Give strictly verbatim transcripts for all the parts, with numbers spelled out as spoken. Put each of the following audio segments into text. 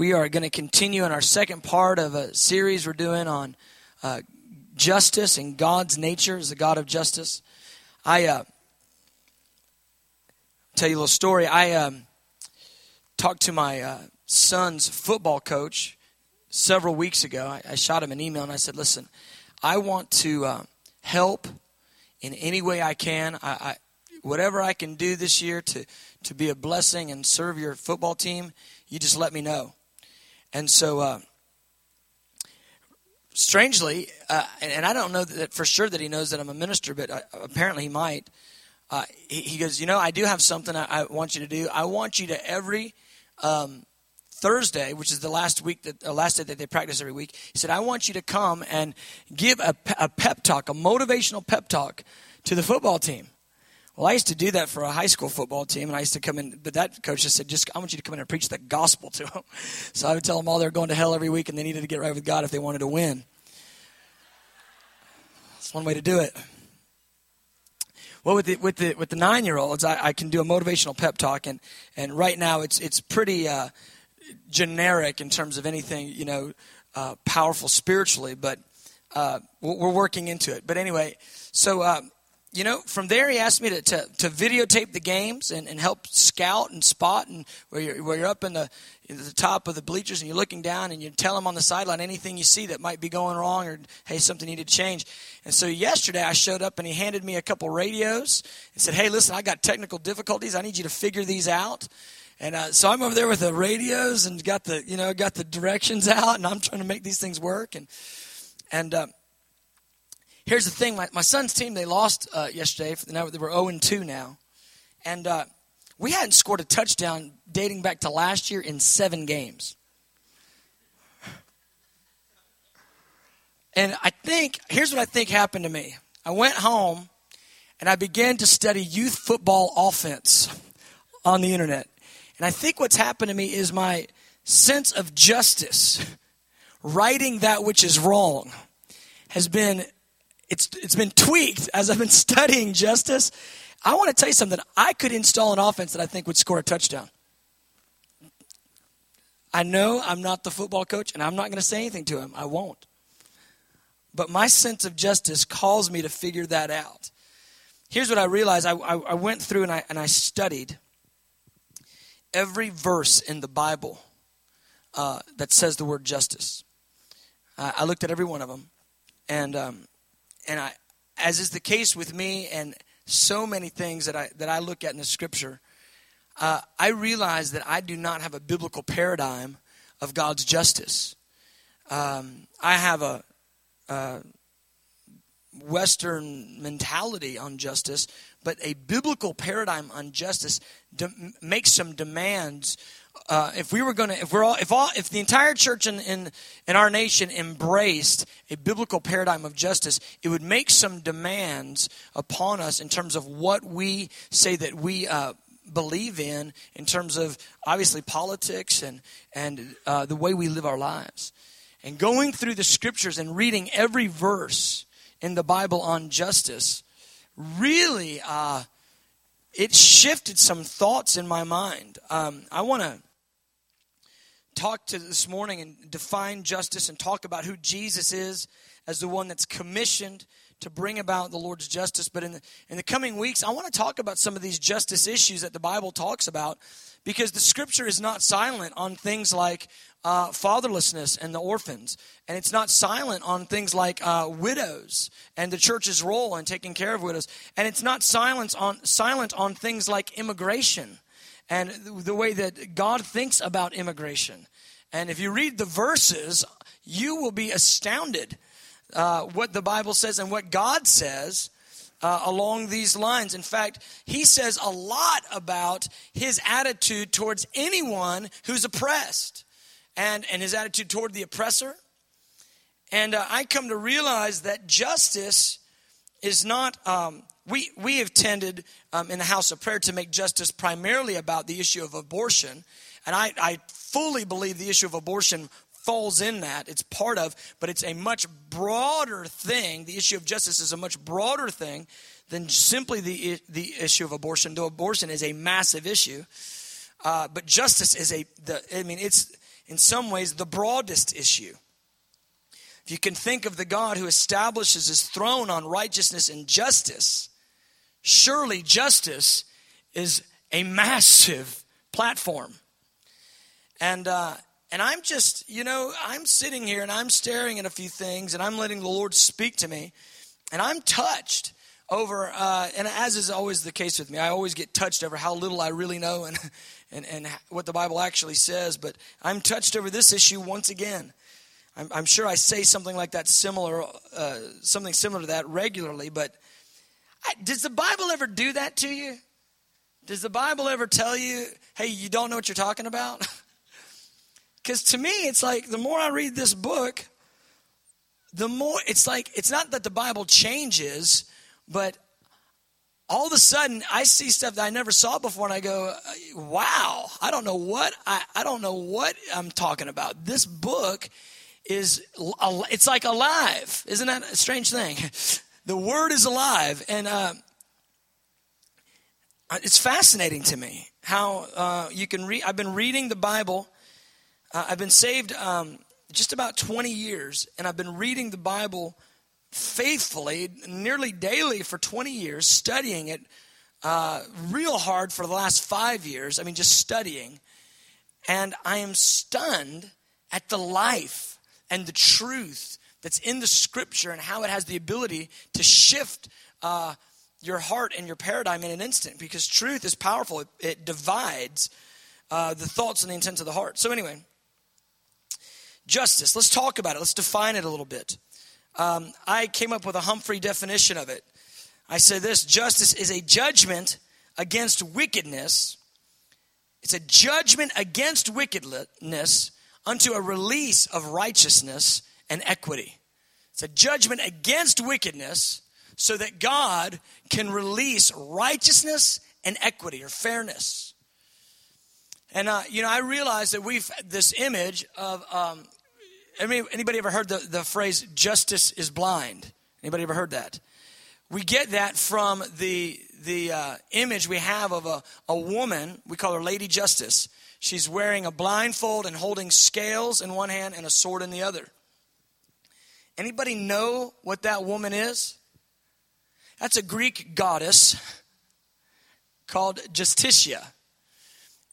We are going to continue in our second part of a series we're doing on uh, justice and God's nature as the God of justice. I uh, tell you a little story. I um, talked to my uh, son's football coach several weeks ago. I, I shot him an email and I said, listen, I want to uh, help in any way I can. I, I whatever I can do this year to, to be a blessing and serve your football team, you just let me know. And so, uh, strangely, uh, and, and I don't know that for sure that he knows that I'm a minister, but uh, apparently he might. Uh, he, he goes, you know, I do have something I, I want you to do. I want you to every um, Thursday, which is the last week, that uh, last day that they practice every week. He said, I want you to come and give a, a pep talk, a motivational pep talk to the football team. Well, I used to do that for a high school football team, and I used to come in, but that coach just said, just I want you to come in and preach the gospel to them. So I would tell them all they're going to hell every week, and they needed to get right with God if they wanted to win. That's one way to do it. Well, with the with the with the nine-year-olds, I, I can do a motivational pep talk, and and right now it's it's pretty uh, generic in terms of anything you know uh, powerful spiritually, but uh, we're working into it. But anyway, so. Uh, You know, from there he asked me to, to, to videotape the games and, and help scout and spot, and where you're, where you're up in the, in the top of the bleachers and you're looking down and you tell him on the sideline anything you see that might be going wrong or, hey, something needed to change. And so yesterday I showed up and he handed me a couple radios and said, hey, listen, I got technical difficulties. I need you to figure these out. And uh, so I'm over there with the radios and got the, you know, got the directions out, and I'm trying to make these things work. And, and, um, Here's the thing, my, my son's team, they lost uh, yesterday. They were oh and two now. And uh, we hadn't scored a touchdown dating back to last year in seven games. And I think, here's what I think happened to me. I went home and I began to study youth football offense on the internet. And I think what's happened to me is my sense of justice, righting that which is wrong, has been... It's it's been tweaked as I've been studying justice. I want to tell you something. I could install an offense that I think would score a touchdown. I know I'm not the football coach, and I'm not going to say anything to him. I won't. But my sense of justice calls me to figure that out. Here's what I realized. I, I, I went through and I and I studied every verse in the Bible uh, that says the word justice. Uh, I looked at every one of them, and... Um, And I, as is the case with me and so many things that I that I look at in the Scripture, uh, I realize that I do not have a biblical paradigm of God's justice. Um, I have a, a Western mentality on justice, but a biblical paradigm on justice de- makes some demands. Uh, if we were going to, if we're all, if all, if the entire church in, in in our nation embraced a biblical paradigm of justice, it would make some demands upon us in terms of what we say that we uh, believe in, in terms of obviously politics and and uh, the way we live our lives. And going through the Scriptures and reading every verse in the Bible on justice, really, uh, it shifted some thoughts in my mind. Um, I want to talk to this morning and define justice and talk about who Jesus is as the one that's commissioned to bring about the Lord's justice. But in the, in the coming weeks, I want to talk about some of these justice issues that the Bible talks about, because the Scripture is not silent on things like uh, fatherlessness and the orphans. And it's not silent on things like uh, widows and the church's role in taking care of widows. And it's not silent on, silent on things like immigration and the way that God thinks about immigration. And if you read the verses, you will be astounded Uh, what the Bible says and what God says uh, along these lines. In fact, he says a lot about his attitude towards anyone who's oppressed and, and his attitude toward the oppressor. And uh, I come to realize that justice is not... Um, we, we have tended um, in the house of prayer to make justice primarily about the issue of abortion. And I, I fully believe the issue of abortion falls in that. It's part of, but it's a much broader thing. The issue of justice is a much broader thing than simply the the issue of abortion, though abortion is a massive issue. Uh, but justice is a, the, I mean, it's in some ways, the broadest issue. If you can think of the God who establishes his throne on righteousness and justice, surely justice is a massive platform. And uh, and I'm just, you know, I'm sitting here and I'm staring at a few things and I'm letting the Lord speak to me. And I'm touched over, uh, and as is always the case with me, I always get touched over how little I really know and, and, and what the Bible actually says. But I'm touched over this issue once again. I'm, I'm sure I say something like that similar, uh, something similar to that regularly. But I, does the Bible ever do that to you? Does the Bible ever tell you, hey, you don't know what you're talking about? Because to me, it's like the more I read this book, the more it's like, it's not that the Bible changes, but all of a sudden I see stuff that I never saw before and I go, wow, I don't know what, I, I don't know what I'm talking about. This book is, it's like alive. Isn't that a strange thing? The word is alive. And uh, it's fascinating to me how uh, you can read. I've been reading the Bible. Uh, I've been saved um just about twenty years, and I've been reading the Bible faithfully, nearly daily for twenty years, studying it uh, real hard for the last five years. I mean, just studying. And I am stunned at the life and the truth that's in the Scripture and how it has the ability to shift uh, your heart and your paradigm in an instant, because truth is powerful. It, it divides uh, the thoughts and the intents of the heart. So anyway, justice. Let's talk about it. Let's define it a little bit. Um, I came up with a Humphrey definition of it. I said this: justice is a judgment against wickedness. It's a judgment against wickedness unto a release of righteousness and equity. It's a judgment against wickedness so that God can release righteousness and equity or fairness. And, uh, you know, I realized that we've this image of... Um, Anybody ever heard the, the phrase, justice is blind? Anybody ever heard that? We get that from the the uh, image we have of a, a woman. We call her Lady Justice. She's wearing a blindfold and holding scales in one hand and a sword in the other. Anybody know what that woman is? That's a Greek goddess called Justitia.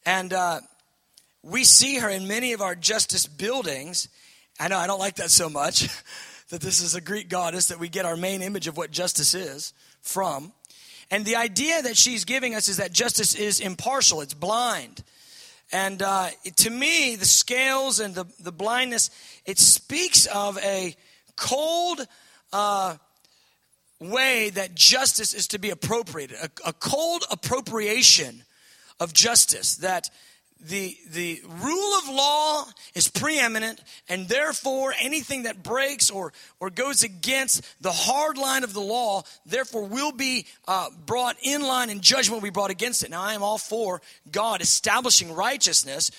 And uh, we see her in many of our justice buildings. I know I don't like that so much, that this is a Greek goddess that we get our main image of what justice is from. And the idea that she's giving us is that justice is impartial, it's blind. And uh, it, to me, the scales and the, the blindness, it speaks of a cold uh, way that justice is to be appropriated, a, a cold appropriation of justice, that The the rule of law is preeminent, and therefore anything that breaks or, or goes against the hard line of the law, therefore will be uh, brought in line, and judgment will be brought against it. Now, I am all for God establishing righteousness,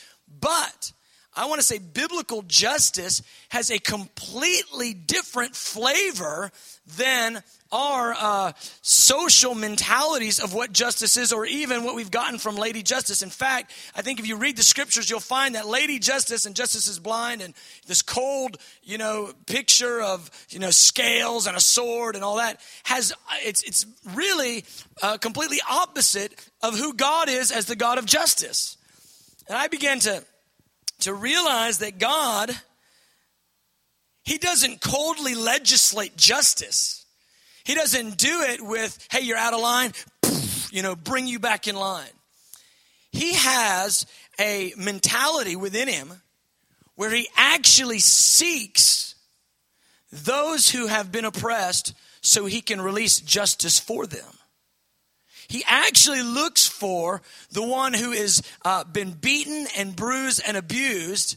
but I want to say biblical justice has a completely different flavor than our uh, social mentalities of what justice is, or even what we've gotten from Lady Justice. In fact, I think if you read the Scriptures, you'll find that Lady Justice and Justice is blind and this cold, you know, picture of, you know, scales and a sword and all that has, it's it's really uh, completely opposite of who God is as the God of justice. And I began to to realize that God, he doesn't coldly legislate justice. He doesn't do it with, hey, you're out of line, you know, bring you back in line. He has a mentality within him where he actually seeks those who have been oppressed so he can release justice for them. He actually looks for the one who has uh, been beaten and bruised and abused,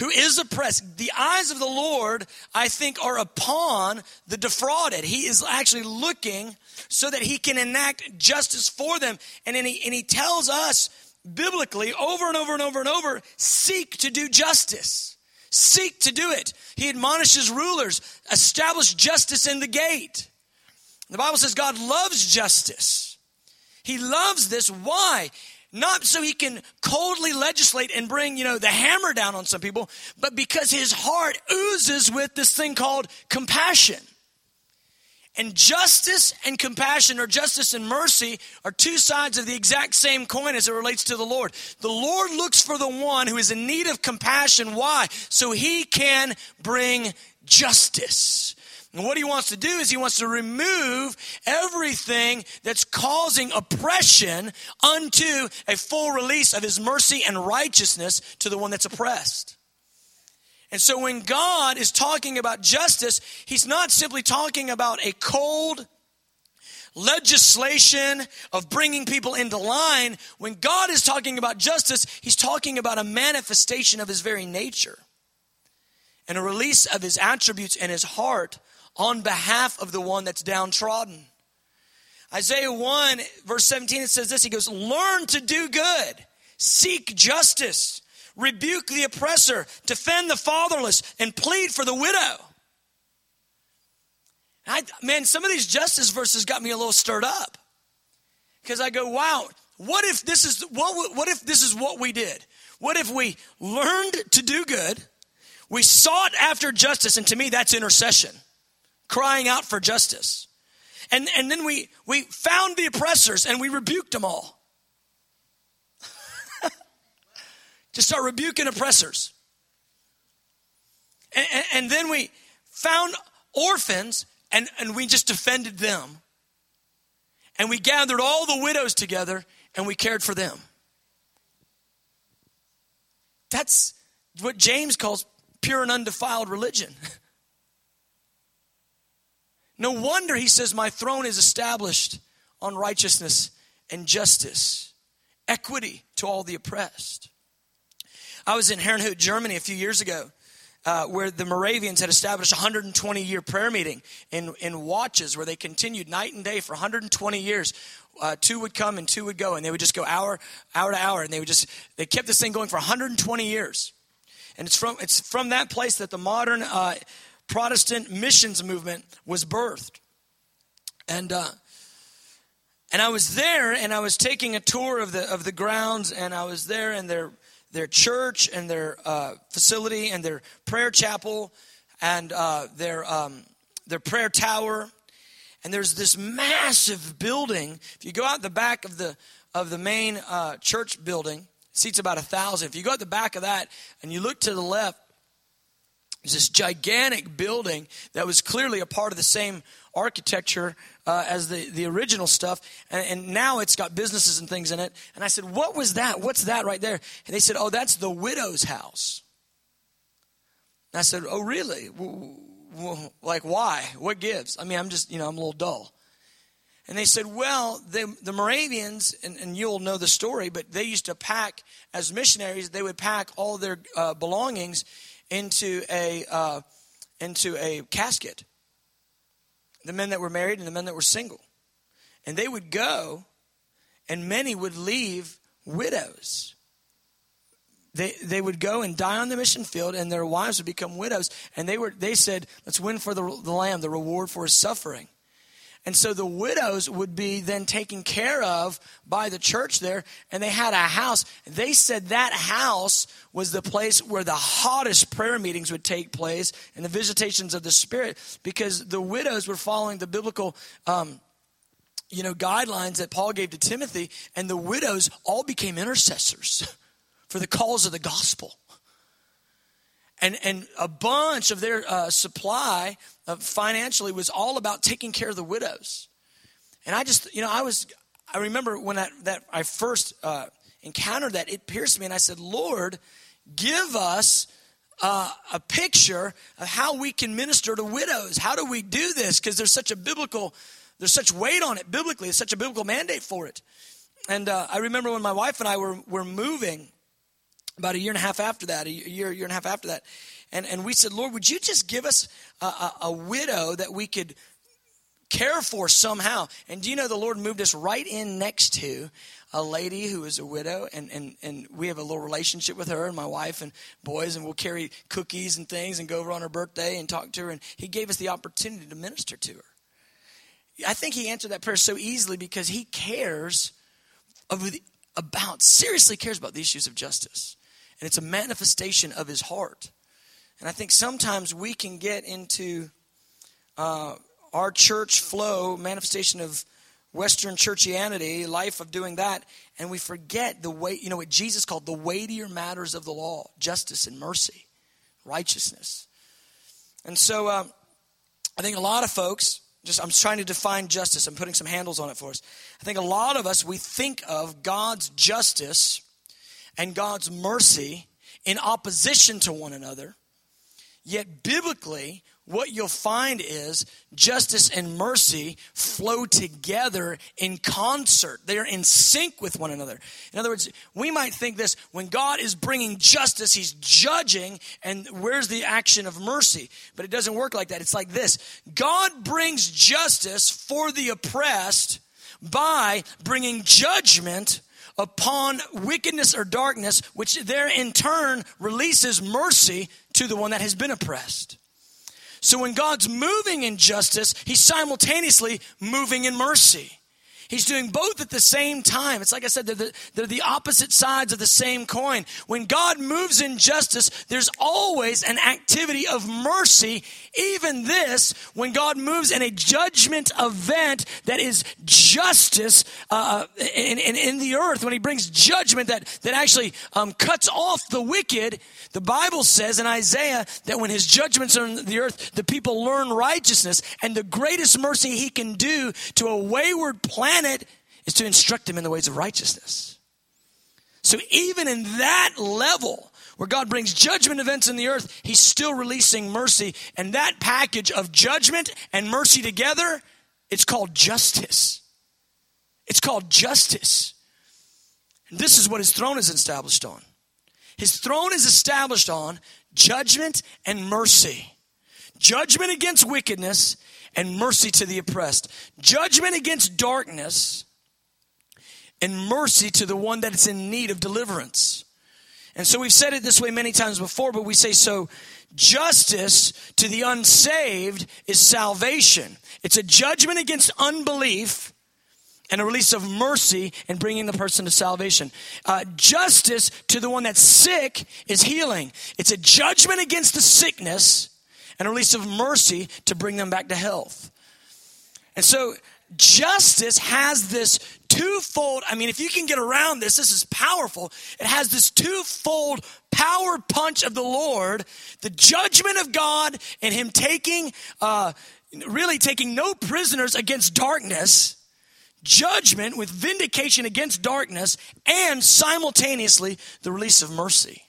who is oppressed. The eyes of the Lord, I think, are upon the defrauded. He is actually looking so that he can enact justice for them. And then he, and he tells us biblically over and over and over and over, seek to do justice. Seek to do it. He admonishes rulers, establish justice in the gate. The Bible says God loves justice. He loves this. Why? Not so he can coldly legislate and bring, you know, the hammer down on some people, but because his heart oozes with this thing called compassion. And justice and compassion, or justice and mercy, are two sides of the exact same coin as it relates to the Lord. The Lord looks for the one who is in need of compassion. Why? So he can bring justice. And what he wants to do is he wants to remove everything that's causing oppression unto a full release of his mercy and righteousness to the one that's oppressed. And so when God is talking about justice, he's not simply talking about a cold legislation of bringing people into line. When God is talking about justice, he's talking about a manifestation of his very nature and a release of his attributes and his heart on behalf of the one that's downtrodden. Isaiah one, verse seventeen, it says this. He goes, "Learn to do good, seek justice, rebuke the oppressor, defend the fatherless, and plead for the widow." I, man, some of these justice verses got me a little stirred up, because I go, wow, what if this is what? What if this is what we did? What if we learned to do good, we sought after justice, and to me, that's intercession, crying out for justice, and and then we we found the oppressors and we rebuked them all. Just start rebuking oppressors. And, and, and then we found orphans and, and we just defended them. And we gathered all the widows together and we cared for them. That's what James calls pure and undefiled religion. No wonder he says, "My throne is established on righteousness and justice, equity to all the oppressed." I was in Herrenhut, Germany a few years ago uh, where the Moravians had established a one hundred twenty year prayer meeting in, in watches where they continued night and day for one hundred twenty years. Uh, two would come and two would go, and they would just go hour, hour to hour, and they would just, they kept this thing going for one hundred twenty years. And it's from, it's from that place that the modern uh, Protestant missions movement was birthed. And, uh, and I was there, and I was taking a tour of the, of the grounds, and I was there, and their their church and their uh, facility and their prayer chapel and uh, their um, their prayer tower. And there's this massive building. If you go out the back of the of the main uh, church building, it seats about a thousand. If you go out the back of that and you look to the left, there's this gigantic building that was clearly a part of the same architecture uh, as the, the original stuff, and, and now it's got businesses and things in it. And I said, "What was that? What's that right there?" And they said, "Oh, that's the widow's house." And I said, "Oh, really? W- w- like, why? What gives? I mean, I'm just, you know, I'm a little dull." And they said, "Well, they, the Moravians, and, and you'll know the story, but they used to pack, as missionaries, they would pack all their uh, belongings into a uh, into a casket, the men that were married and the men that were single. And they would go, and many would leave widows. They they would go and die on the mission field, and their wives would become widows. And they were they said, "Let's win for the, the Lamb, the reward for his suffering." And so the widows would be then taken care of by the church there, and they had a house. They said that house was the place where the hottest prayer meetings would take place and the visitations of the Spirit, because the widows were following the biblical um, you know, guidelines that Paul gave to Timothy, and the widows all became intercessors for the cause of the gospel. And and a bunch of their uh, supply of financially was all about taking care of the widows. And I just, you know, I was, I remember when I, that I first uh, encountered that, it pierced me. And I said, "Lord, give us uh, a picture of how we can minister to widows. How do we do this? Because there's such a biblical, there's such weight on it biblically. There's such a biblical mandate for it." And uh, I remember when my wife and I were, were moving, about a year and a half after that, a year, year and a half after that. And and we said, "Lord, would you just give us a, a, a widow that we could care for somehow?" And do you know the Lord moved us right in next to a lady who is a widow, and, and, and we have a little relationship with her and my wife and boys, and we'll carry cookies and things and go over on her birthday and talk to her. And he gave us the opportunity to minister to her. I think he answered that prayer so easily because he cares of the about, seriously cares about the issues of justice. And it's a manifestation of his heart. And I think sometimes we can get into uh, our church flow, manifestation of Western churchianity, life of doing that, and we forget the weight, you know, what Jesus called the weightier matters of the law, justice and mercy, righteousness. And so uh, I think a lot of folks, just I'm trying to define justice. I'm putting some handles on it for us. I think a lot of us, we think of God's justice and God's mercy in opposition to one another. Yet biblically, what you'll find is justice and mercy flow together in concert. They are in sync with one another. In other words, we might think this, when God is bringing justice, he's judging, and where's the action of mercy? But it doesn't work like that. It's like this. God brings justice for the oppressed by bringing judgment upon wickedness or darkness, which there in turn releases mercy to the one that has been oppressed. So when God's moving in justice, he's simultaneously moving in mercy. He's doing both at the same time. It's like I said, they're the, they're the opposite sides of the same coin. When God moves in justice, there's always an activity of mercy. Even this, when God moves in a judgment event that is justice uh, in, in, in the earth, when he brings judgment that, that actually um, cuts off the wicked, the Bible says in Isaiah that when his judgments are on the earth, the people learn righteousness, and the greatest mercy he can do to a wayward planet it is to instruct them in the ways of righteousness. So even in that level where God brings judgment events in the earth, he's still releasing mercy. And that package of judgment and mercy together, it's called justice. It's called justice. And this is what his throne is established on. His throne is established on judgment and mercy. Judgment against wickedness and mercy to the oppressed. Judgment against darkness and mercy to the one that's in need of deliverance. And so we've said it this way many times before, but we say so, justice to the unsaved is salvation. It's a judgment against unbelief and a release of mercy and bringing the person to salvation. Uh, justice to the one that's sick is healing. It's a judgment against the sickness and a release of mercy to bring them back to health. And so justice has this twofold, I mean, if you can get around this, this is powerful. It has this twofold power punch of the Lord, the judgment of God and him taking, uh, really taking no prisoners against darkness, judgment with vindication against darkness, and simultaneously the release of mercy.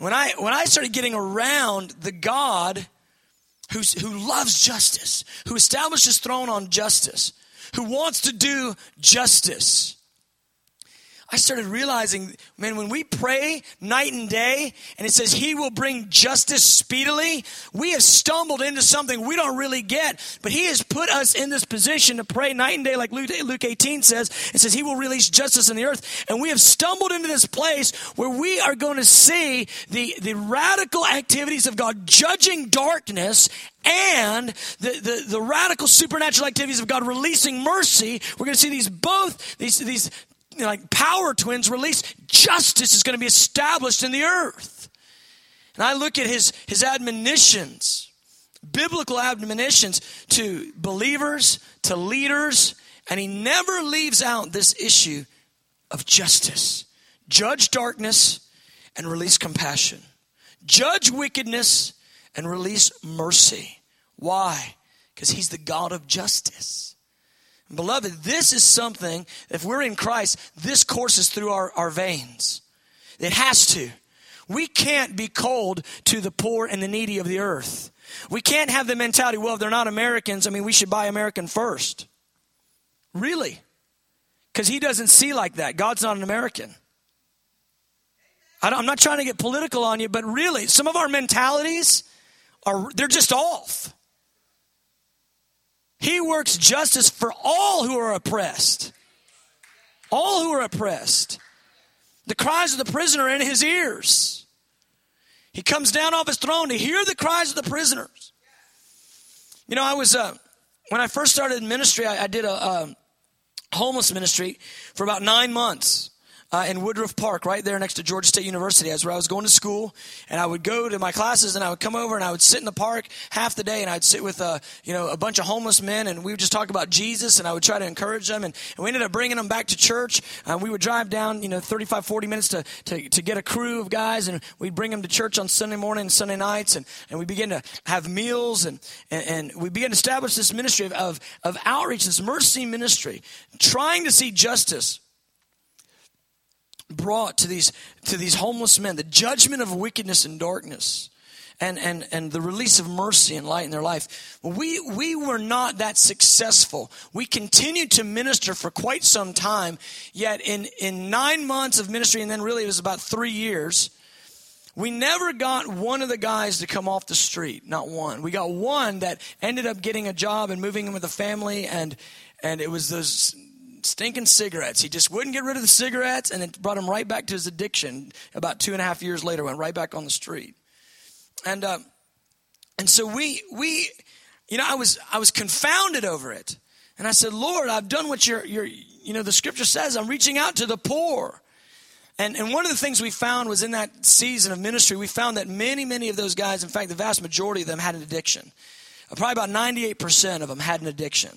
When I when I started getting around the God who, who loves justice, who established his throne on justice, who wants to do justice, I started realizing, man, when we pray night and day, and it says he will bring justice speedily, we have stumbled into something we don't really get, but he has put us in this position to pray night and day, like Luke eighteen says. It says he will release justice in the earth, and we have stumbled into this place where we are going to see the, the radical activities of God judging darkness and the, the, the radical supernatural activities of God releasing mercy. We're going to see these both, these these. Like power twins release, justice is going to be established in the earth. And I look at his, his admonitions, biblical admonitions to believers, to leaders, and he never leaves out this issue of justice. Judge darkness and release compassion. Judge wickedness and release mercy. Why? Because he's the God of justice. Beloved, this is something, if we're in Christ, this courses through our, our veins. It has to. We can't be cold to the poor and the needy of the earth. We can't have the mentality, well, if they're not Americans, I mean, we should buy American first. Really? Because he doesn't see like that. God's not an American. I don't, I'm not trying to get political on you, but really, some of our mentalities, are they're just off. He works justice for all who are oppressed. All who are oppressed. The cries of the prisoner are in his ears. He comes down off his throne to hear the cries of the prisoners. You know, I was, uh, when I first started ministry, I, I did a, a, homeless ministry for about nine months uh, in Woodruff Park, right there next to Georgia State University. That's where I was going to school, and I would go to my classes, and I would come over, and I would sit in the park half the day, and I'd sit with uh, you know, a bunch of homeless men, and we would just talk about Jesus, and I would try to encourage them, and, and we ended up bringing them back to church, and we would drive down, you know, thirty-five, forty minutes to, to, to get a crew of guys, and we'd bring them to church on Sunday morning and Sunday nights, and, and we began to have meals, and, and, and we began to establish this ministry of, of, of outreach, this mercy ministry, trying to see justice brought to these to these homeless men, the judgment of wickedness and darkness, and and and the release of mercy and light in their life. We we were not that successful. We continued to minister for quite some time, yet in in nine months of ministry, and then really it was about three years, we never got one of the guys to come off the street. Not one. We got one that ended up getting a job and moving in with a family, and and it was those stinking cigarettes. He just wouldn't get rid of the cigarettes, and it brought him right back to his addiction. About two and a half years later, went right back on the street. And uh, and so we we, you know, I was I was confounded over it, and I said, Lord, I've done what your your you know the scripture says. I'm reaching out to the poor. And and one of the things we found was in that season of ministry, we found that many many of those guys, in fact, the vast majority of them had an addiction. Probably about ninety-eight percent of them had an addiction.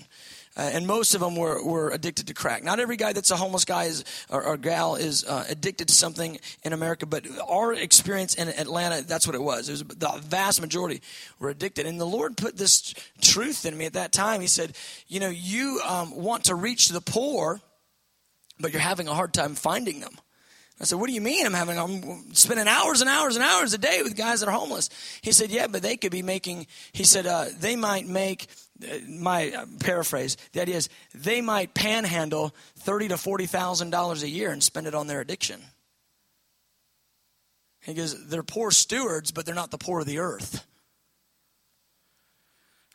Uh, and most of them were, were addicted to crack. Not every guy that's a homeless guy is, or, or gal is uh, addicted to something in America, but our experience in Atlanta, that's what it was. It was the vast majority were addicted. And the Lord put this truth in me at that time. He said, you know, you um, want to reach the poor, but you're having a hard time finding them. I said, what do you mean I'm having, I'm spending hours and hours and hours a day with guys that are homeless? He said, yeah, but they could be making, he said, uh, they might make, uh, my uh, paraphrase, the idea is they might panhandle thirty thousand to forty thousand dollars a year and spend it on their addiction. He goes, they're poor stewards, but they're not the poor of the earth.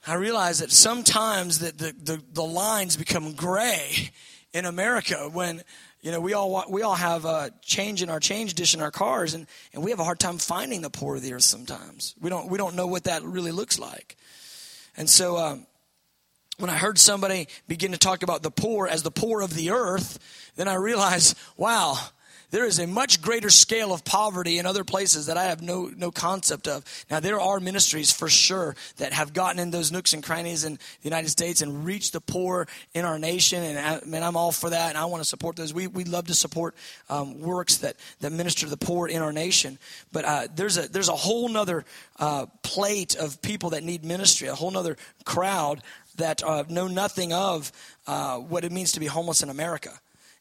I realize that sometimes that the, the, the lines become gray in America when, you know, we all we all have uh, change in our change dish in our cars, and, and we have a hard time finding the poor of the earth sometimes. We don't we don't know what that really looks like. And so um, when I heard somebody begin to talk about the poor as the poor of the earth, then I realized, wow, there is a much greater scale of poverty in other places that I have no no concept of. Now, there are ministries for sure that have gotten in those nooks and crannies in the United States and reached the poor in our nation. And, I, man, I'm all for that, and I want to support those. We we love to support um, works that, that minister to the poor in our nation. But uh, there's a there's a whole nother uh, plate of people that need ministry, a whole nother crowd that uh, know nothing of uh, what it means to be homeless in America.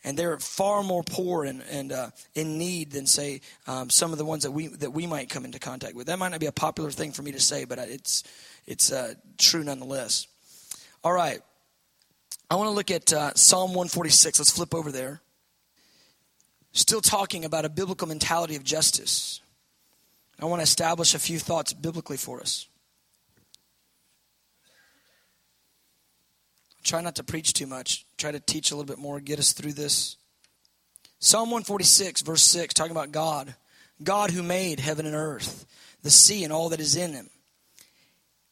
And they're far more poor and, and uh, in need than, say, um, some of the ones that we that we might come into contact with. That might not be a popular thing for me to say, but it's it's uh, true nonetheless. All right, I want to look at uh, Psalm one forty-six. Let's flip over there. Still talking about a biblical mentality of justice. I want to establish a few thoughts biblically for us. Try not to preach too much. Try to teach a little bit more. Get us through this. Psalm one forty-six, verse six, talking about God. God who made heaven and earth, the sea and all that is in them,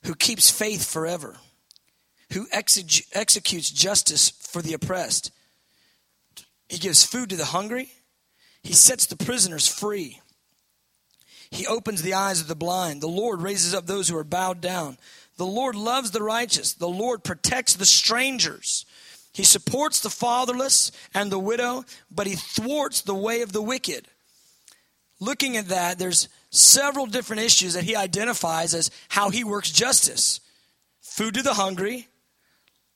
who keeps faith forever, who exeg- executes justice for the oppressed. He gives food to the hungry. He sets the prisoners free. He opens the eyes of the blind. The Lord raises up those who are bowed down. The Lord loves the righteous. The Lord protects the strangers. He supports the fatherless and the widow, but he thwarts the way of the wicked. Looking at that, there's several different issues that he identifies as how he works justice. Food to the hungry,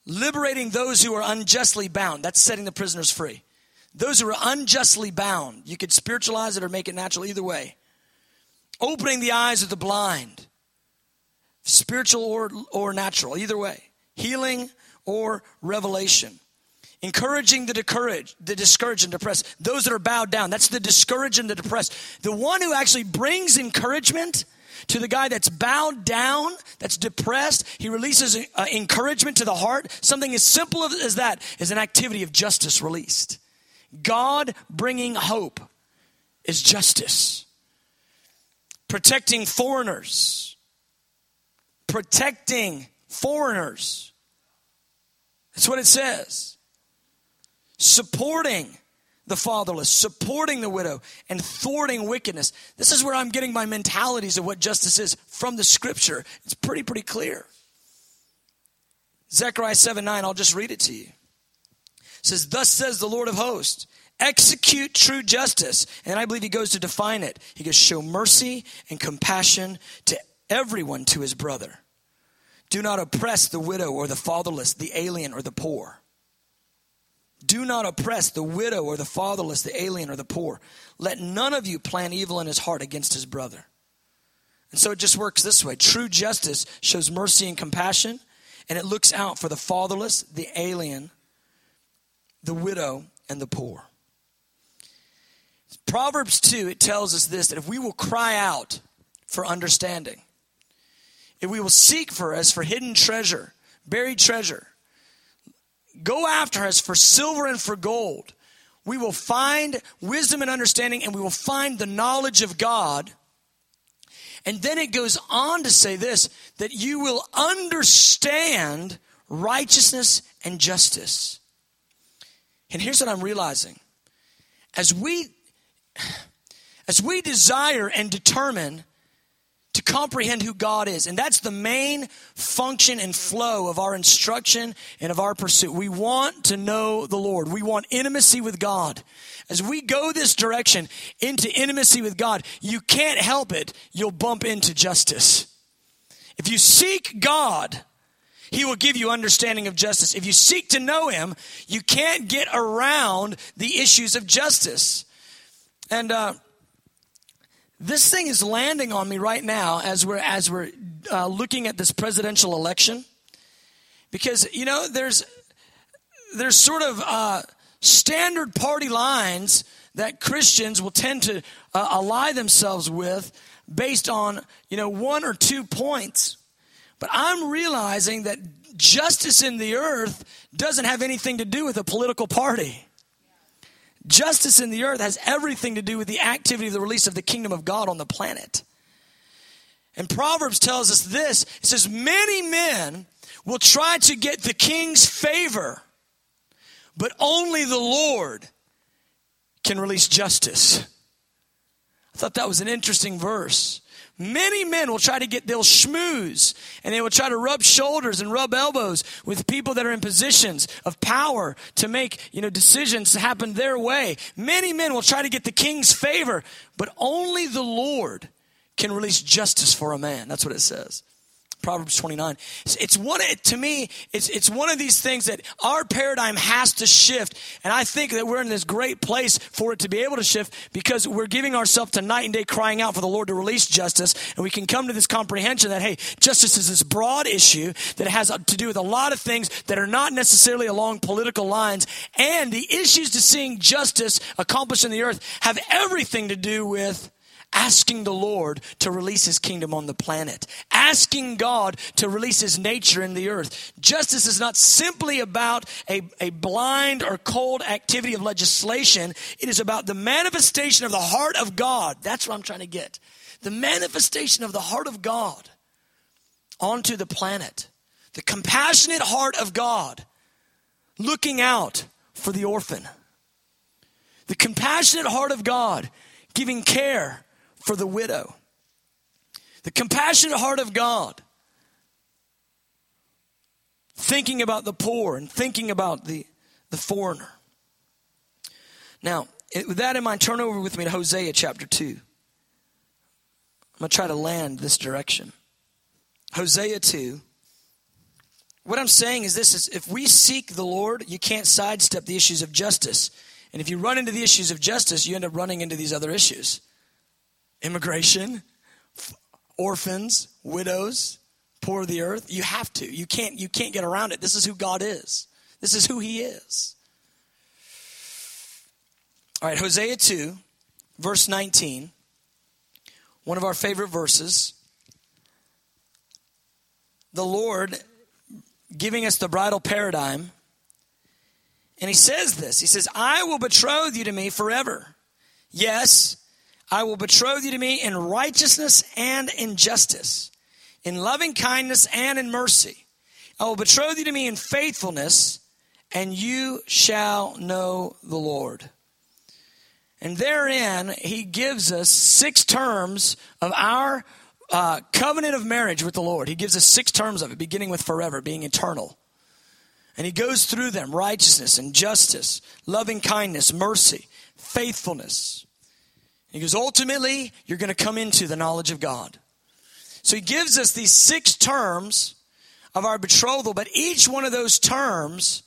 liberating those who are unjustly bound. That's setting the prisoners free. Those who are unjustly bound. You could spiritualize it or make it natural either way. Opening the eyes of the blind. Spiritual or, or natural, either way. Healing or revelation. Encouraging the discouraged, the discouraged and depressed. Those that are bowed down, that's the discouraged and the depressed. The one who actually brings encouragement to the guy that's bowed down, that's depressed, he releases uh, encouragement to the heart. Something as simple as that is an activity of justice released. God bringing hope is justice. Protecting foreigners. Protecting foreigners. That's what it says. supporting the fatherless, supporting the widow, and thwarting wickedness. This is where I'm getting my mentalities of what justice is from the scripture. It's pretty, pretty clear. Zechariah seven nine, I'll just read it to you. It says, thus says the Lord of hosts, execute true justice. And I believe he goes to define it. He goes, show mercy and compassion to everyone to his brother. Do not oppress the widow or the fatherless, the alien or the poor. Do not oppress the widow or the fatherless, the alien or the poor. Let none of you plan evil in his heart against his brother. And so it just works this way. True justice shows mercy and compassion, and it looks out for the fatherless, the alien, the widow, and the poor. Proverbs two, it tells us this, that if we will cry out for understanding, if we will seek for as for hidden treasure, buried treasure, go after us for silver and for gold, we will find wisdom and understanding, and we will find the knowledge of God. And then it goes on to say this, that you will understand righteousness and justice. And here's what I'm realizing. As we, as we desire and determine to comprehend who God is, and that's the main function and flow of our instruction and of our pursuit. We want to know the Lord. We want intimacy with God. As we go this direction into intimacy with God, you can't help it. You'll bump into justice. If you seek God, he will give you understanding of justice. If you seek to know him, you can't get around the issues of justice. And uh, this thing is landing on me right now as we're as we're uh, looking at this presidential election, because you know there's there's sort of uh, standard party lines that Christians will tend to uh, ally themselves with based on you know one or two points. But I'm realizing that justice in the earth doesn't have anything to do with a political party. Justice in the earth has everything to do with the activity of the release of the kingdom of God on the planet. And Proverbs tells us this. It says, many men will try to get the king's favor, but only the Lord can release justice. I thought that was an interesting verse. Many men will try to get, they'll schmooze, and they will try to rub shoulders and rub elbows with people that are in positions of power to make, you know, decisions to happen their way. Many men will try to get the king's favor, but only the Lord can release justice for a man. That's what it says. Proverbs twenty-nine. It's one, to me, it's, it's one of these things that our paradigm has to shift. And I think that we're in this great place for it to be able to shift, because we're giving ourselves to night and day crying out for the Lord to release justice. And we can come to this comprehension that, hey, justice is this broad issue that has to do with a lot of things that are not necessarily along political lines. And the issues to seeing justice accomplished in the earth have everything to do with asking the Lord to release his kingdom on the planet. Asking God to release his nature in the earth. Justice is not simply about a, a blind or cold activity of legislation. It is about the manifestation of the heart of God. That's what I'm trying to get. The manifestation of the heart of God onto the planet. The compassionate heart of God looking out for the orphan. The compassionate heart of God giving care for the widow. The compassionate heart of God, thinking about the poor and thinking about the, the foreigner. Now, it, with that in mind, turn over with me to Hosea chapter two. I'm going to try to land this direction. Hosea two. What I'm saying is this, is if we seek the Lord, you can't sidestep the issues of justice. And if you run into the issues of justice, you end up running into these other issues. Immigration, orphans, widows, poor of the earth. You have to. You can't, you can't get around it. This is who God is. This is who he is. All right, Hosea two, verse nineteen. One of our favorite verses. The Lord giving us the bridal paradigm. And he says this. He says, I will betroth you to me forever. Yes, I will betroth you to me in righteousness and in justice, in loving kindness and in mercy. I will betroth you to me in faithfulness and you shall know the Lord. And therein, he gives us six terms of our uh, covenant of marriage with the Lord. He gives us six terms of it, beginning with forever, being eternal. And he goes through them: righteousness and justice, loving kindness, mercy, faithfulness. He goes, ultimately, you're going to come into the knowledge of God. So he gives us these six terms of our betrothal, but each one of those terms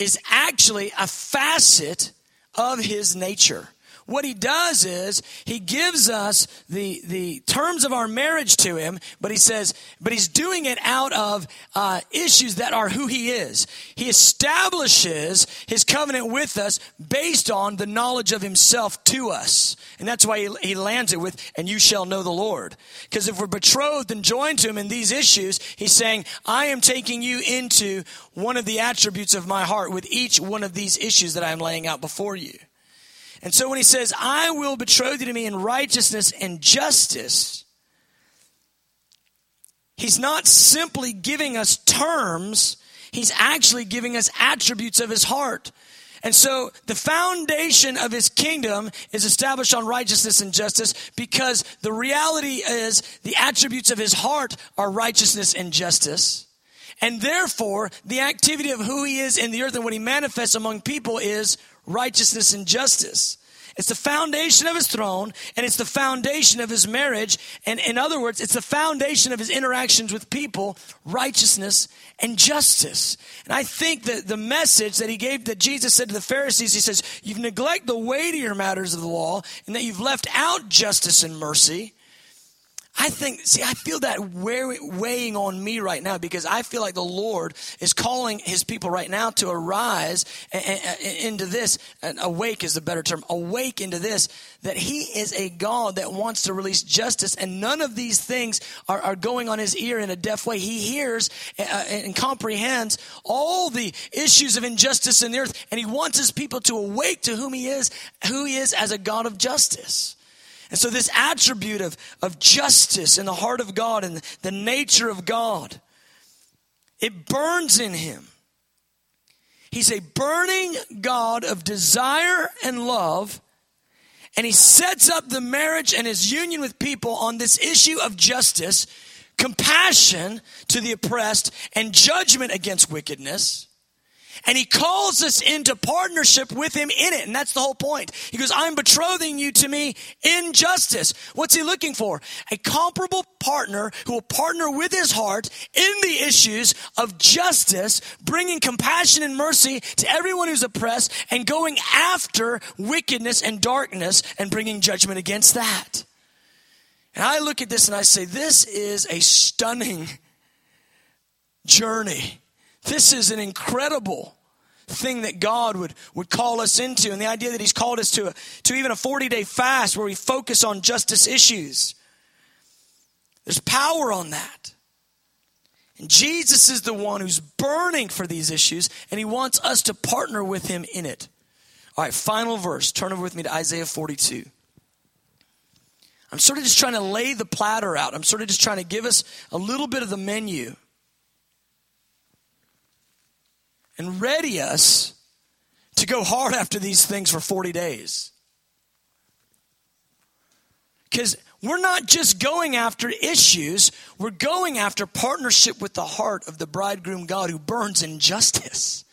is actually a facet of his nature. What he does is he gives us the the terms of our marriage to him, but he says, but he's doing it out of uh, issues that are who he is. He establishes his covenant with us based on the knowledge of himself to us. And that's why he, he lands it with, and you shall know the Lord. Because if we're betrothed and joined to him in these issues, he's saying, I am taking you into one of the attributes of my heart with each one of these issues that I'm laying out before you. And so when he says, I will betroth you to me in righteousness and justice, he's not simply giving us terms, he's actually giving us attributes of his heart. And so the foundation of his kingdom is established on righteousness and justice, because the reality is the attributes of his heart are righteousness and justice. And therefore, the activity of who he is in the earth and what he manifests among people is righteousness and justice. It's the foundation of his throne, and it's the foundation of his marriage. And in other words, it's the foundation of his interactions with people, righteousness and justice. And I think that the message that he gave, that Jesus said to the Pharisees, he says, you've neglected the weightier matters of the law, and that you've left out justice and mercy. I think, see, I feel that weighing on me right now, because I feel like the Lord is calling his people right now to arise into this. Awake is the better term. Awake into this, that he is a God that wants to release justice, and none of these things are, are going on his ear in a deaf way. He hears and comprehends all the issues of injustice in the earth, and he wants his people to awake to whom he is, who he is as a God of justice. And so this attribute of, of justice in the heart of God and the nature of God, it burns in him. He's a burning God of desire and love, and he sets up the marriage and his union with people on this issue of justice, compassion to the oppressed, and judgment against wickedness. And he calls us into partnership with him in it. And that's the whole point. He goes, I'm betrothing you to me in justice. What's he looking for? A comparable partner who will partner with his heart in the issues of justice, bringing compassion and mercy to everyone who's oppressed, and going after wickedness and darkness and bringing judgment against that. And I look at this and I say, this is a stunning journey. This is an incredible thing that God would, would call us into. And the idea that he's called us to, a, to even a forty-day fast where we focus on justice issues. There's power on that. And Jesus is the one who's burning for these issues, and he wants us to partner with him in it. All right, final verse. Turn over with me to Isaiah forty-two. I'm sort of just trying to lay the platter out. I'm sort of just trying to give us a little bit of the menu and ready us to go hard after these things for forty days. Because we're not just going after issues, we're going after partnership with the heart of the bridegroom God who burns in justice.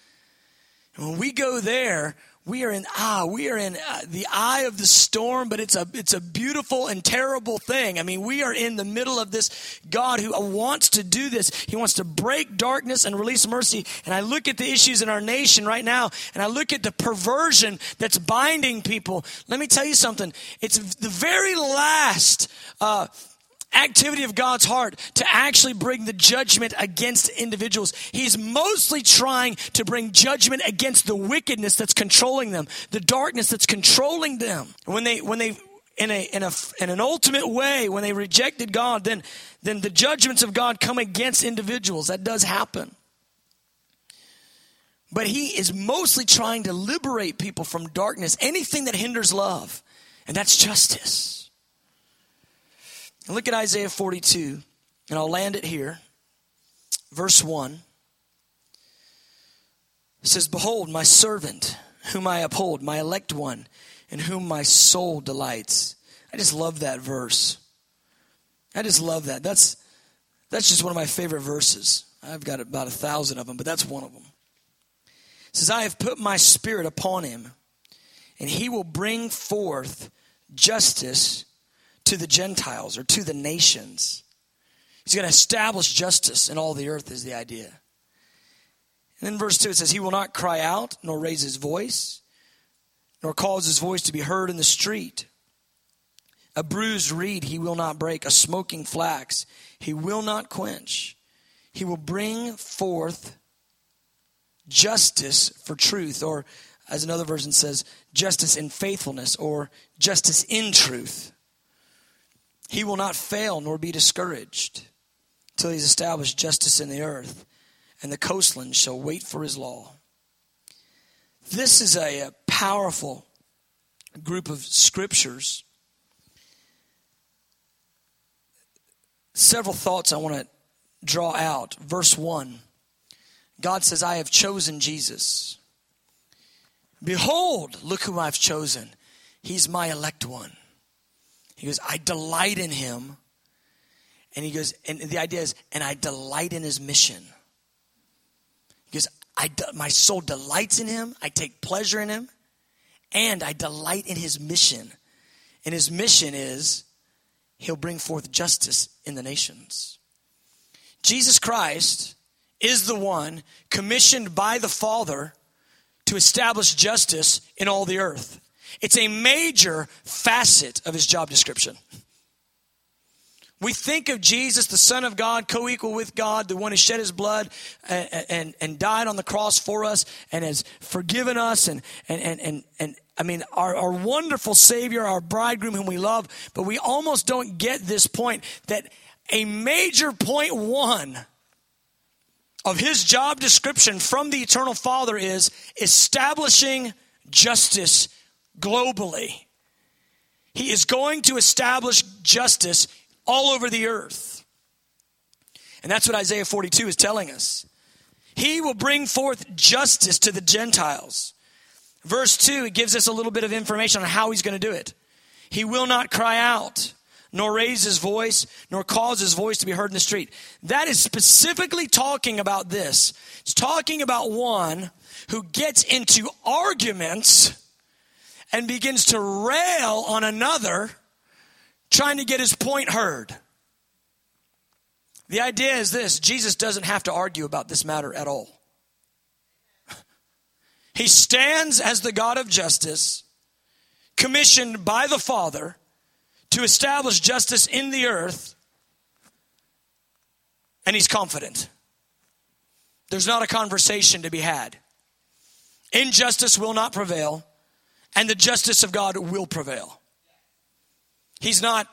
And when we go there, we are in ah, we are in uh, the eye of the storm, but it's a it's a beautiful and terrible thing. I mean, we are in the middle of this God who wants to do this. He wants to break darkness and release mercy. And I look at the issues in our nation right now, and I look at the perversion that's binding people. Let me tell you something. It's the very last uh, activity of God's heart to actually bring the judgment against individuals. He's mostly trying to bring judgment against the wickedness that's controlling them, the darkness that's controlling them. When they, when they, in a, in a, in an ultimate way, when they rejected God, then, then the judgments of God come against individuals. That does happen. But he is mostly trying to liberate people from darkness, anything that hinders love, and that's justice. Look at Isaiah forty-two, and I'll land it here. Verse one. It says, "Behold, my servant, whom I uphold, my elect one, in whom my soul delights." I just love that verse. I just love that. That's that's just one of my favorite verses. I've got about a thousand of them, but that's one of them. It says, "I have put my spirit upon him, and he will bring forth justice to the Gentiles," or to the nations. He's going to establish justice in all the earth is the idea. And then verse two, it says, "He will not cry out, nor raise his voice, nor cause his voice to be heard in the street. A bruised reed he will not break, a smoking flax he will not quench. He will bring forth justice for truth," or as another version says, "justice in faithfulness," or "justice in truth." "He will not fail nor be discouraged till he's established justice in the earth, and the coastlands shall wait for his law." This is a, a powerful group of scriptures. Several thoughts I want to draw out. Verse one, God says, "I have chosen Jesus. Behold, look who I've chosen. He's my elect one." He goes, "I delight in him." And he goes, and the idea is, and I delight in his mission. He goes, I de- my soul delights in him. I take pleasure in him. And I delight in his mission. And his mission is he'll bring forth justice in the nations. Jesus Christ is the one commissioned by the Father to establish justice in all the earth. It's a major facet of his job description. We think of Jesus, the Son of God, co-equal with God, the one who shed his blood and, and, and died on the cross for us and has forgiven us. And, and, and, and, and I mean, our, our wonderful Savior, our bridegroom whom we love. But we almost don't get this point that a major point one of his job description from the eternal Father is establishing justice globally. He is going to establish justice all over the earth. And that's what Isaiah forty-two is telling us. He will bring forth justice to the Gentiles. Verse two, it gives us a little bit of information on how he's going to do it. "He will not cry out, nor raise his voice, nor cause his voice to be heard in the street." That is specifically talking about this. It's talking about one who gets into arguments and begins to rail on another, trying to get his point heard. The idea is this: Jesus doesn't have to argue about this matter at all. He stands as the God of justice, commissioned by the Father to establish justice in the earth, and he's confident. There's not a conversation to be had. Injustice will not prevail, and the justice of God will prevail. He's not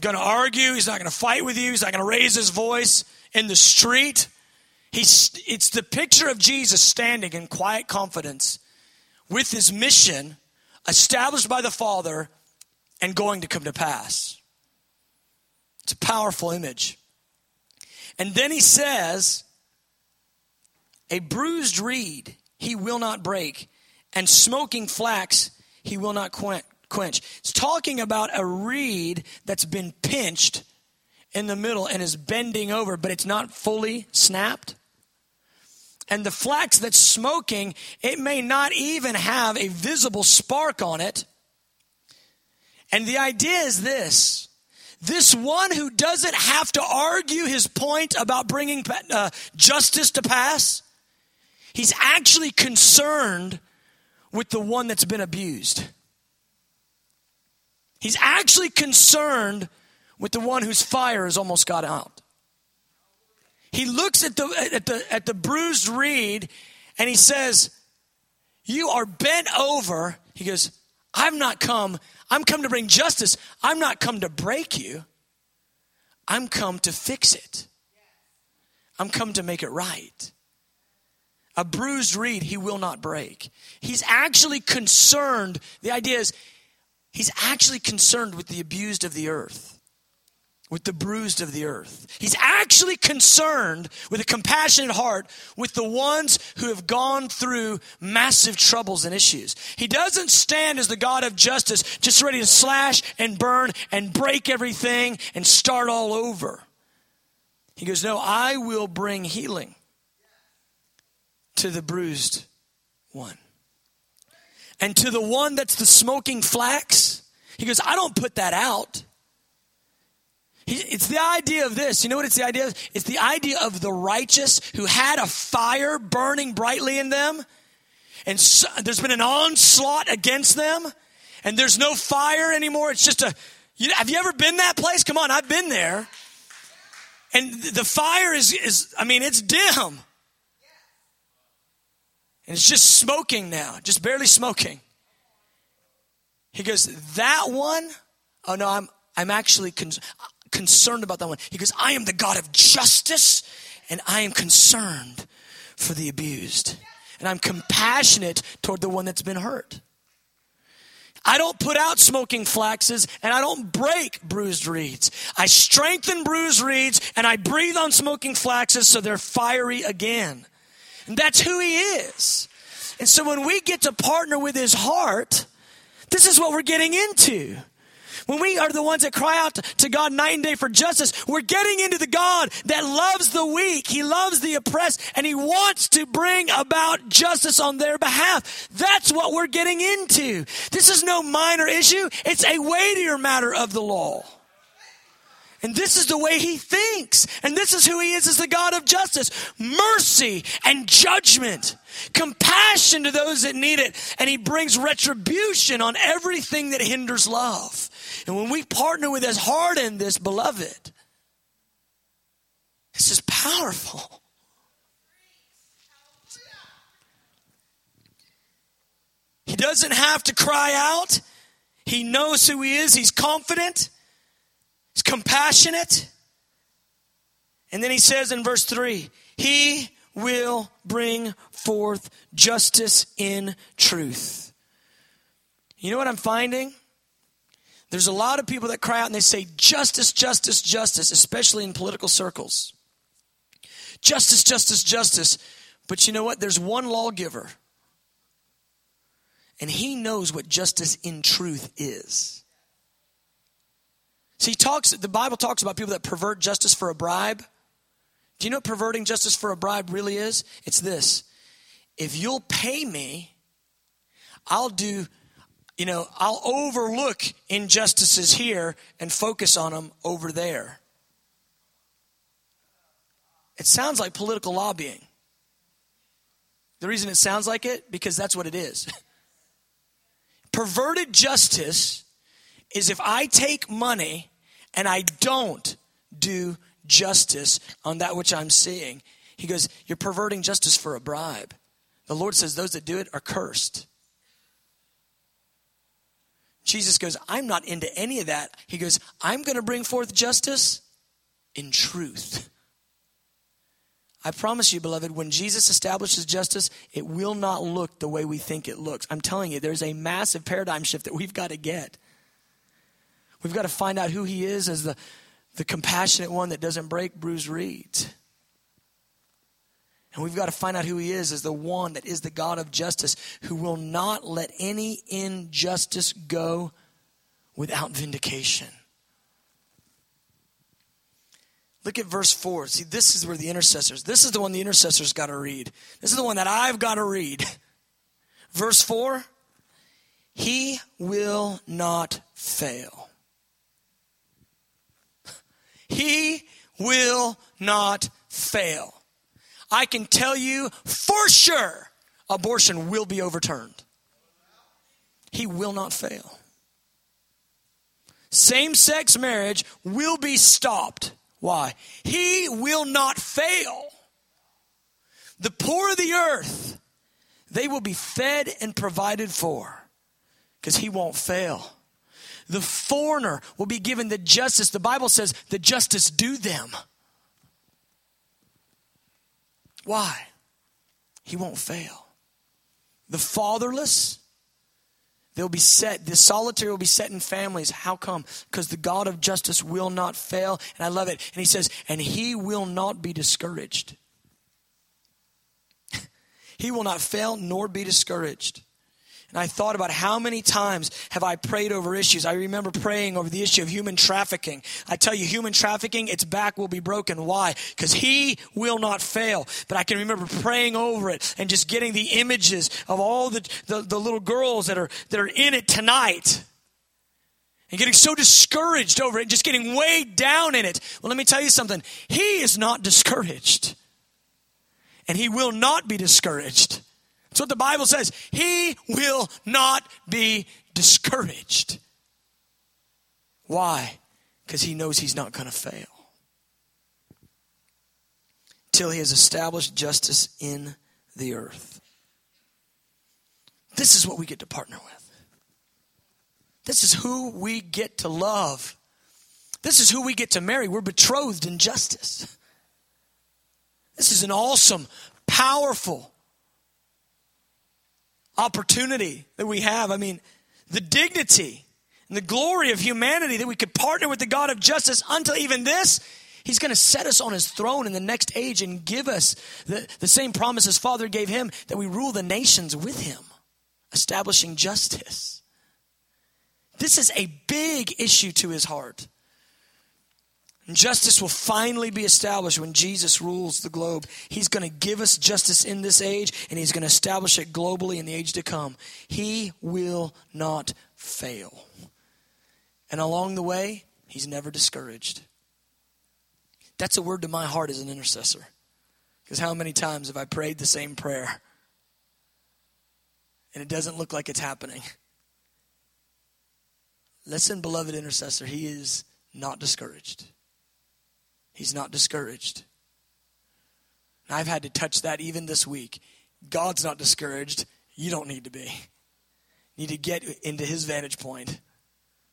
going to argue. He's not going to fight with you. He's not going to raise his voice in the street. He's, it's the picture of Jesus standing in quiet confidence with his mission established by the Father and going to come to pass. It's a powerful image. And then he says, "A bruised reed he will not break, and smoking flax he will not quench." It's talking about a reed that's been pinched in the middle and is bending over, but it's not fully snapped. And the flax that's smoking, it may not even have a visible spark on it. And the idea is this: this one who doesn't have to argue his point about bringing uh, justice to pass, he's actually concerned with the one that's been abused. He's actually concerned with the one whose fire has almost got out. He looks at the at the at the bruised reed and he says, "You are bent over." He goes, "I've not come. I'm come to bring justice. I'm not come to break you. I'm come to fix it. I'm come to make it right." A bruised reed he will not break. He's actually concerned. The idea is he's actually concerned with the abused of the earth, with the bruised of the earth. He's actually concerned with a compassionate heart with the ones who have gone through massive troubles and issues. He doesn't stand as the God of justice, just ready to slash and burn and break everything and start all over. He goes, no, I will bring healing to the bruised one. And to the one that's the smoking flax, he goes, I don't put that out. It's the idea of this. You know what it's the idea of? It's the idea of the righteous who had a fire burning brightly in them. And so, there's been an onslaught against them. And there's no fire anymore. It's just a, you, have you ever been that place? Come on, I've been there. And the fire is, is I mean, it's dim. And it's just smoking now, just barely smoking. He goes, that one? Oh, no, I'm I'm actually con- concerned about that one. He goes, I am the God of justice, and I am concerned for the abused. And I'm compassionate toward the one that's been hurt. I don't put out smoking flaxes, and I don't break bruised reeds. I strengthen bruised reeds, and I breathe on smoking flaxes so they're fiery again. And that's who he is. And so when we get to partner with his heart, this is what we're getting into. When we are the ones that cry out to God night and day for justice, we're getting into the God that loves the weak. He loves the oppressed, and he wants to bring about justice on their behalf. That's what we're getting into. This is no minor issue. It's a weightier matter of the law. And this is the way he thinks. And this is who he is as the God of justice. Mercy and judgment. Compassion to those that need it. And he brings retribution on everything that hinders love. And when we partner with his heart in this, beloved, this is powerful. He doesn't have to cry out. He knows who he is. He's confident. He's compassionate. And then he says in verse three, he will bring forth justice in truth. You know what I'm finding? There's a lot of people that cry out and they say, justice, justice, justice, especially in political circles. Justice, justice, justice. But you know what? There's one lawgiver. And he knows what justice in truth is. See, talks, the Bible talks about people that pervert justice for a bribe. Do you know what perverting justice for a bribe really is? It's this. If you'll pay me, I'll do, you know, I'll overlook injustices here and focus on them over there. It sounds like political lobbying. The reason it sounds like it, because that's what it is. Perverted justice is if I take money and I don't do justice on that which I'm seeing. He goes, you're perverting justice for a bribe. The Lord says those that do it are cursed. Jesus goes, I'm not into any of that. He goes, I'm going to bring forth justice in truth. I promise you, beloved, when Jesus establishes justice, it will not look the way we think it looks. I'm telling you, there's a massive paradigm shift that we've got to get. We've got to find out who he is as the, the compassionate one that doesn't break bruised reeds. And we've got to find out who he is as the one that is the God of justice who will not let any injustice go without vindication. Look at verse four. See, this is where the intercessors, this is the one the intercessors got to read. This is the one that I've got to read. Verse four, he will not fail. He will not fail. I can tell you for sure abortion will be overturned. He will not fail. Same-sex marriage will be stopped. Why? He will not fail. The poor of the earth, they will be fed and provided for because he won't fail. The foreigner will be given the justice. The Bible says the justice due them. Why? He won't fail. The fatherless, They'll be set, the solitary will be set in families. How come? Because the God of justice will not fail. And I love it. And he says, and he will not be discouraged. He will not fail nor be discouraged. And I thought about how many times have I prayed over issues. I remember praying over the issue of human trafficking. I tell you, human trafficking, its back will be broken. Why? Because he will not fail. But I can remember praying over it and just getting the images of all the, the, the little girls that are that are in it tonight. And getting so discouraged over it, just getting weighed down in it. Well, let me tell you something. He is not discouraged. And he will not be discouraged. That's what the Bible says. He will not be discouraged. Why? Because he knows he's not going to fail. Till he has established justice in the earth. This is what we get to partner with. This is who we get to love. This is who we get to marry. We're betrothed in justice. This is an awesome, powerful opportunity that we have. I mean, the dignity and the glory of humanity that we could partner with the God of justice until even this, he's going to set us on his throne in the next age and give us the, the same promise his Father gave him, that we rule the nations with him, establishing justice. This is a big issue to his heart. And justice will finally be established when Jesus rules the globe. He's going to give us justice in this age, and he's going to establish it globally in the age to come. He will not fail. And along the way, he's never discouraged. That's a word to my heart as an intercessor. Because how many times have I prayed the same prayer? And it doesn't look like it's happening. Listen, beloved intercessor, he is not discouraged. He's not discouraged. And I've had to touch that even this week. God's not discouraged. You don't need to be. You need to get into his vantage point.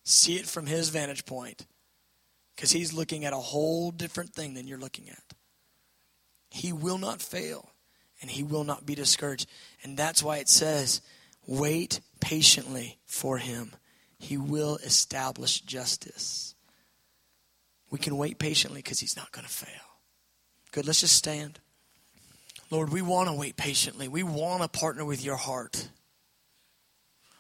See it from his vantage point. Because he's looking at a whole different thing than you're looking at. He will not fail. And he will not be discouraged. And that's why it says, wait patiently for him. He will establish justice. We can wait patiently because he's not going to fail. Good, let's just stand. Lord, we want to wait patiently. We want to partner with your heart.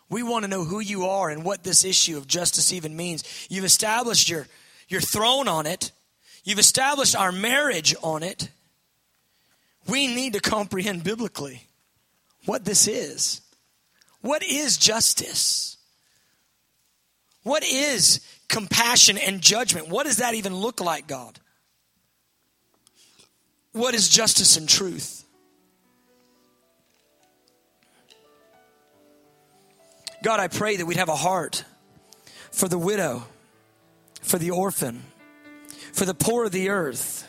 We want to know who you are and what this issue of justice even means. You've established your, your throne on it. You've established our marriage on it. We need to comprehend biblically what this is. What is justice? What is compassion and judgment? What does that even look like, God? What is justice and truth? God, I pray that we'd have a heart for the widow, for the orphan, for the poor of the earth.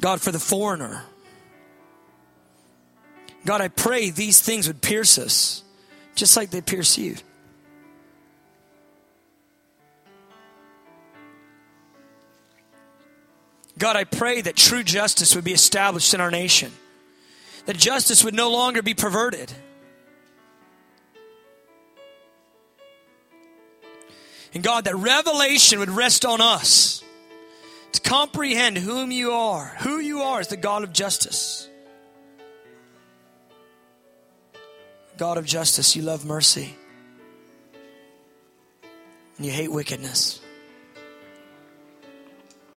God, for the foreigner. God, I pray these things would pierce us just like they pierce you. God, I pray that true justice would be established in our nation. That justice would no longer be perverted. And God, that revelation would rest on us to comprehend whom you are, who you are as the God of justice. God of justice, you love mercy. And you hate wickedness.